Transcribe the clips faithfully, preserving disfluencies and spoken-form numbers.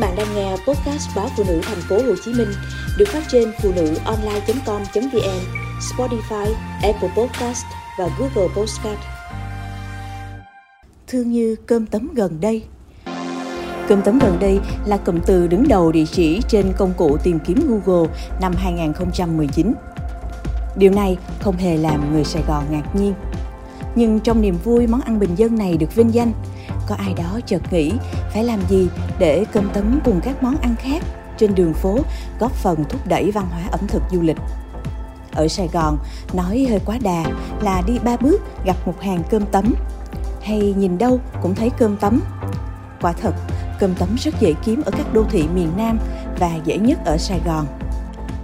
bạn đang nghe podcast báo Phụ Nữ Thành phố Hồ Chí Minh được phát trên phụ nữ online chấm com chấm vn, Spotify, Apple Podcast và Google Podcast. Thương như cơm tấm gần đây. Cơm tấm gần đây là cụm từ đứng đầu địa chỉ trên công cụ tìm kiếm Google năm hai không một chín. Điều này không hề làm người Sài Gòn ngạc nhiên. Nhưng trong niềm vui món ăn bình dân này được vinh danh, có ai đó chợt nghĩ phải làm gì để cơm tấm cùng các món ăn khác trên đường phố góp phần thúc đẩy văn hóa ẩm thực du lịch. Ở Sài Gòn, nói hơi quá đà là đi ba bước gặp một hàng cơm tấm, hay nhìn đâu cũng thấy cơm tấm. Quả thật, cơm tấm rất dễ kiếm ở các đô thị miền Nam và dễ nhất ở Sài Gòn.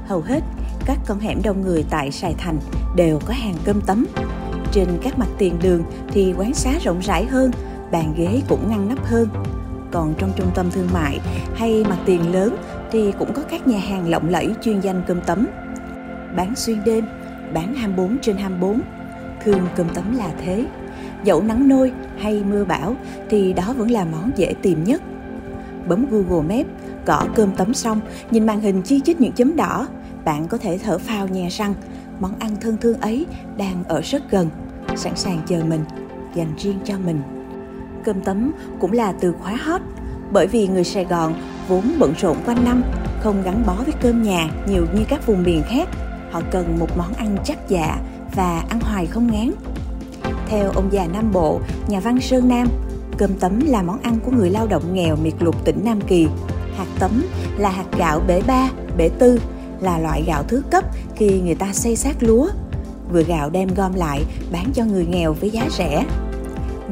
Hầu hết, các con hẻm đông người tại Sài Thành đều có hàng cơm tấm. Trên các mặt tiền đường thì quán xá rộng rãi hơn, bàn ghế cũng ngăn nắp hơn. Còn trong trung tâm thương mại hay mặt tiền lớn thì cũng có các nhà hàng lộng lẫy chuyên danh cơm tấm. Bán xuyên đêm, bán hai mươi bốn trên hai mươi bốn, thương cơm tấm là thế. Dẫu nắng nôi hay mưa bão thì đó vẫn là món dễ tìm nhất. Bấm Google Maps, gõ cơm tấm xong, nhìn màn hình chi chít những chấm đỏ, bạn có thể thở phào nhẹ rằng món ăn thân thương ấy đang ở rất gần, sẵn sàng chờ mình, dành riêng cho mình. Cơm tấm cũng là từ khóa hot, bởi vì người Sài Gòn vốn bận rộn quanh năm, không gắn bó với cơm nhà nhiều như các vùng miền khác. Họ cần một món ăn chắc dạ và ăn hoài không ngán. Theo ông già Nam Bộ, nhà văn Sơn Nam, cơm tấm là món ăn của người lao động nghèo miệt lục tỉnh Nam Kỳ. Hạt tấm là hạt gạo bể ba, bể tư, là loại gạo thứ cấp khi người ta xây xác lúa. Vừa gạo đem gom lại, bán cho người nghèo với giá rẻ.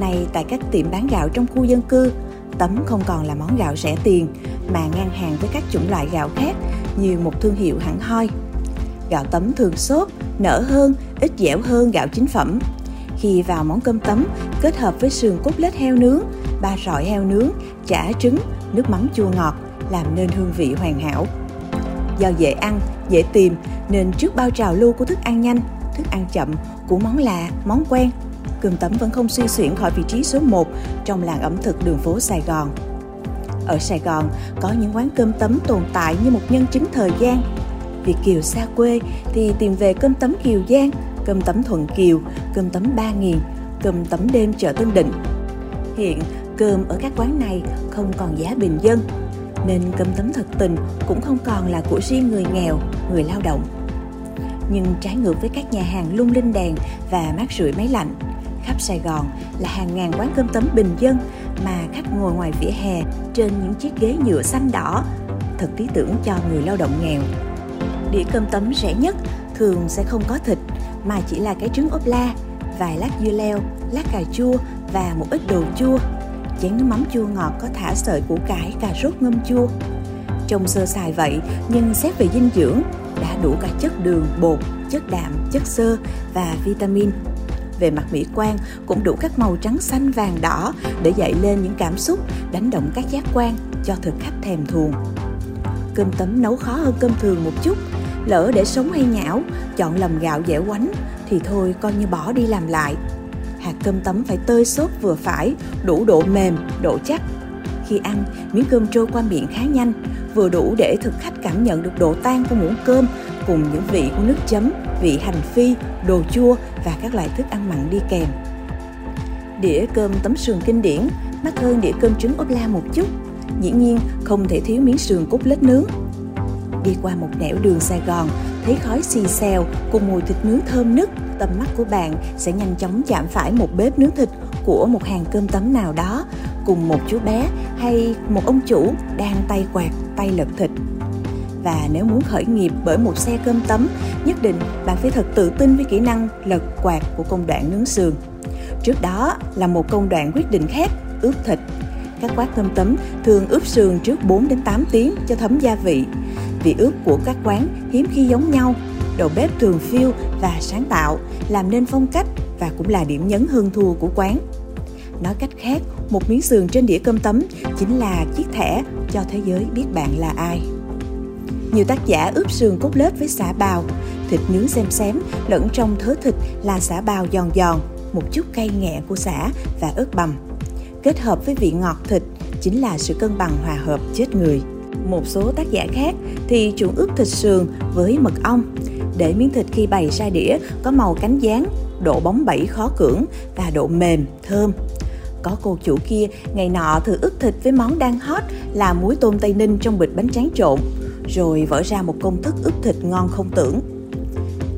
Nay tại các tiệm bán gạo trong khu dân cư, tấm không còn là món gạo rẻ tiền, mà ngang hàng với các chủng loại gạo khác như một thương hiệu hẳn hoi. Gạo tấm thường xốp, nở hơn, ít dẻo hơn gạo chính phẩm. Khi vào món cơm tấm, kết hợp với sườn cốt lết heo nướng, ba rọi heo nướng, chả trứng, nước mắm chua ngọt, làm nên hương vị hoàn hảo. Do dễ ăn, dễ tìm, nên trước bao trào lưu của thức ăn nhanh, thức ăn chậm, của món lạ, món quen, cơm tấm vẫn không suy xuyển khỏi vị trí số một trong làng ẩm thực đường phố Sài Gòn. Ở Sài Gòn, có những quán cơm tấm tồn tại như một nhân chứng thời gian. Việt kiều xa quê thì tìm về cơm tấm Kiều Giang, cơm tấm Thuận Kiều, cơm tấm Ba Nghiền, cơm tấm đêm chợ Tân Định. Hiện, cơm ở các quán này không còn giá bình dân, nên cơm tấm thật tình cũng không còn là của riêng người nghèo, người lao động. Nhưng trái ngược với các nhà hàng lung linh đèn và mát rượi máy lạnh, khắp Sài Gòn là hàng ngàn quán cơm tấm bình dân mà khách ngồi ngoài vỉa hè trên những chiếc ghế nhựa xanh đỏ, thật lý tưởng cho người lao động nghèo. Đĩa cơm tấm rẻ nhất thường sẽ không có thịt, mà chỉ là cái trứng ốp la, vài lát dưa leo, lát cà chua và một ít đồ chua. Chén nước mắm chua ngọt có thả sợi củ cải, cà rốt ngâm chua. Trông sơ sài vậy, nhưng xét về dinh dưỡng, đã đủ cả chất đường, bột, chất đạm, chất xơ và vitamin. Về mặt mỹ quan, cũng đủ các màu trắng, xanh, vàng, đỏ để dậy lên những cảm xúc, đánh động các giác quan cho thực khách thèm thuồng. Cơm tấm nấu khó hơn cơm thường một chút, lỡ để sống hay nhão, chọn lầm gạo dẻo quánh thì thôi coi như bỏ đi làm lại. Hạt cơm tấm phải tơi xốp vừa phải, đủ độ mềm, độ chắc. Khi ăn, miếng cơm trôi qua miệng khá nhanh, vừa đủ để thực khách cảm nhận được độ tan của muỗng cơm cùng những vị của nước chấm, vị hành phi, đồ chua và các loại thức ăn mặn đi kèm. Đĩa cơm tấm sườn kinh điển, mắc hơn đĩa cơm trứng ốp la một chút. Dĩ nhiên, không thể thiếu miếng sườn cốt lết nướng. Đi qua một nẻo đường Sài Gòn, thấy khói xì xèo cùng mùi thịt nướng thơm nức, tầm mắt của bạn sẽ nhanh chóng chạm phải một bếp nướng thịt của một hàng cơm tấm nào đó, cùng một chú bé hay một ông chủ đang tay quạt, tay lật thịt. Và nếu muốn khởi nghiệp bởi một xe cơm tấm, nhất định bạn phải thật tự tin với kỹ năng lật quạt của công đoạn nướng sườn. Trước đó là một công đoạn quyết định khác, ướp thịt. Các quán cơm tấm thường ướp sườn trước bốn đến tám tiếng cho thấm gia vị. Vị ướp của các quán hiếm khi giống nhau, đầu bếp thường phiêu và sáng tạo, làm nên phong cách và cũng là điểm nhấn hơn thua của quán. Nói cách khác, một miếng sườn trên đĩa cơm tấm chính là chiếc thẻ cho thế giới biết bạn là ai. Nhiều tác giả ướp sườn cốt lết với sả bào, thịt nướng xem xém, lẫn trong thớ thịt là sả bào giòn giòn, một chút cay nhẹ của sả và ớt bằm. Kết hợp với vị ngọt thịt, chính là sự cân bằng hòa hợp chết người. Một số tác giả khác thì chuộng ướp thịt sườn với mật ong, để miếng thịt khi bày ra đĩa có màu cánh gián, độ bóng bẩy khó cưỡng và độ mềm, thơm. Có cô chủ kia ngày nọ thử ướp thịt với món đang hot là muối tôm Tây Ninh trong bịch bánh tráng trộn, rồi vỡ ra một công thức ướp thịt ngon không tưởng.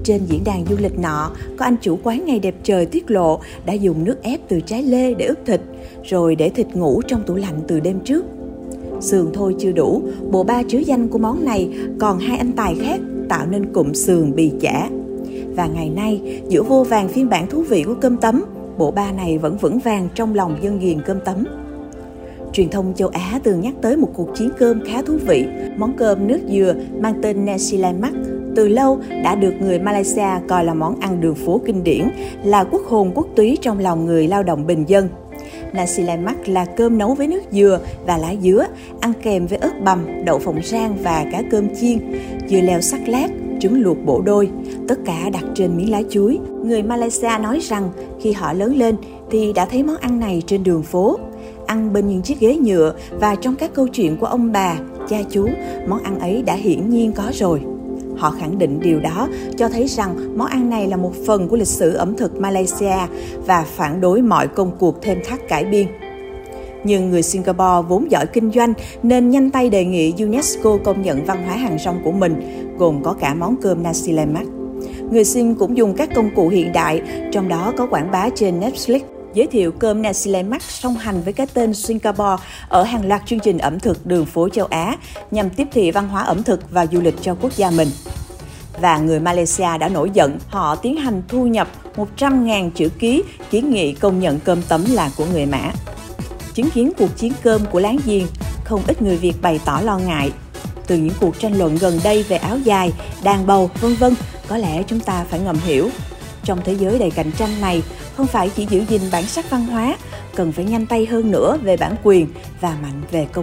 Trên diễn đàn du lịch nọ, có anh chủ quán Ngày Đẹp Trời tiết lộ đã dùng nước ép từ trái lê để ướp thịt, rồi để thịt ngủ trong tủ lạnh từ đêm trước. Sườn thôi chưa đủ, bộ ba chữ danh của món này còn hai anh tài khác tạo nên cụm sườn bì chả. Và ngày nay, giữa vô vàn phiên bản thú vị của cơm tấm, bộ ba này vẫn vững vàng trong lòng dân ghiền cơm tấm. Truyền thông châu Á từng nhắc tới một cuộc chiến cơm khá thú vị. Món cơm nước dừa mang tên Nasi Lemak từ lâu đã được người Malaysia coi là món ăn đường phố kinh điển, là quốc hồn quốc túy trong lòng người lao động bình dân. Nasi Lemak là cơm nấu với nước dừa và lá dứa, ăn kèm với ớt bằm, đậu phộng rang và cá cơm chiên, dưa leo sắc lát, trứng luộc bổ đôi, tất cả đặt trên miếng lá chuối. Người Malaysia nói rằng khi họ lớn lên thì đã thấy món ăn này trên đường phố, ăn bên những chiếc ghế nhựa và trong các câu chuyện của ông bà, cha chú, món ăn ấy đã hiển nhiên có rồi. Họ khẳng định điều đó cho thấy rằng món ăn này là một phần của lịch sử ẩm thực Malaysia và phản đối mọi công cuộc thêm thắt cải biên. Nhưng người Singapore vốn giỏi kinh doanh nên nhanh tay đề nghị UNESCO công nhận văn hóa hàng rong của mình, gồm có cả món cơm Nasi Lemak. Người Sing cũng dùng các công cụ hiện đại, trong đó có quảng bá trên Netflix, giới thiệu cơm Nasi Lemak song hành với cái tên Singapore ở hàng loạt chương trình ẩm thực đường phố châu Á nhằm tiếp thị văn hóa ẩm thực và du lịch cho quốc gia mình. Và người Malaysia đã nổi giận, họ tiến hành thu nhập một trăm nghìn chữ ký kiến nghị công nhận cơm tấm là của người Mã. Chứng kiến cuộc chiến cơm của láng giềng, không ít người Việt bày tỏ lo ngại. Từ những cuộc tranh luận gần đây về áo dài, đàn bầu, vân vân, có lẽ chúng ta phải ngầm hiểu. Trong thế giới đầy cạnh tranh này, không phải chỉ giữ gìn bản sắc văn hóa, cần phải nhanh tay hơn nữa về bản quyền và mạnh về công